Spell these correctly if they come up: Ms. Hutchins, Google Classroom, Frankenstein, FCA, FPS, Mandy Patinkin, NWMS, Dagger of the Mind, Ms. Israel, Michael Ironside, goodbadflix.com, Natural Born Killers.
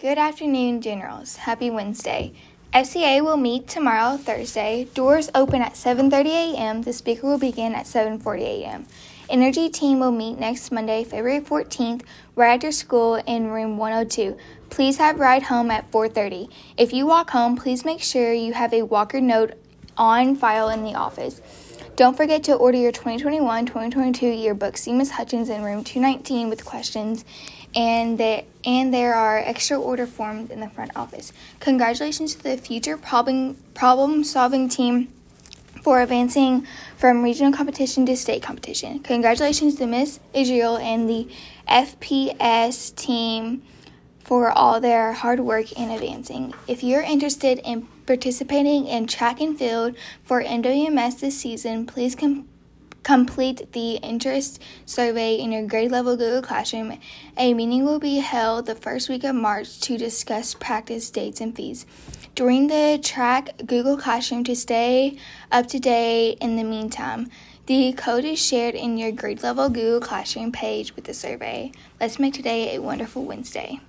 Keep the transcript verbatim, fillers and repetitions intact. Good afternoon, Generals. Happy Wednesday. F C A will meet tomorrow, Thursday. Doors open at seven thirty a.m. The speaker will begin at seven forty a.m. Energy team will meet next Monday, February fourteenth, right after school in room one oh two. Please have ride home at four thirty. If you walk home, please make sure you have a walker note on file in the office. Don't forget to order your twenty twenty-one twenty twenty-two yearbook. See Miz Hutchins in room two nineteen with questions, and the, and there are extra order forms in the front office. Congratulations to the future problem, problem-solving team for advancing from regional competition to state competition. Congratulations to Miz Israel and the F P S team for all their hard work in advancing. If you're interested in participating in track and field for N W M S this season, please com- complete the interest survey in your grade level Google Classroom. A meeting will be held the first week of March to discuss practice dates and fees. During the track Google Classroom to stay up to date in the meantime. The code is shared in your grade level Google Classroom page with the survey. Let's make today a wonderful Wednesday.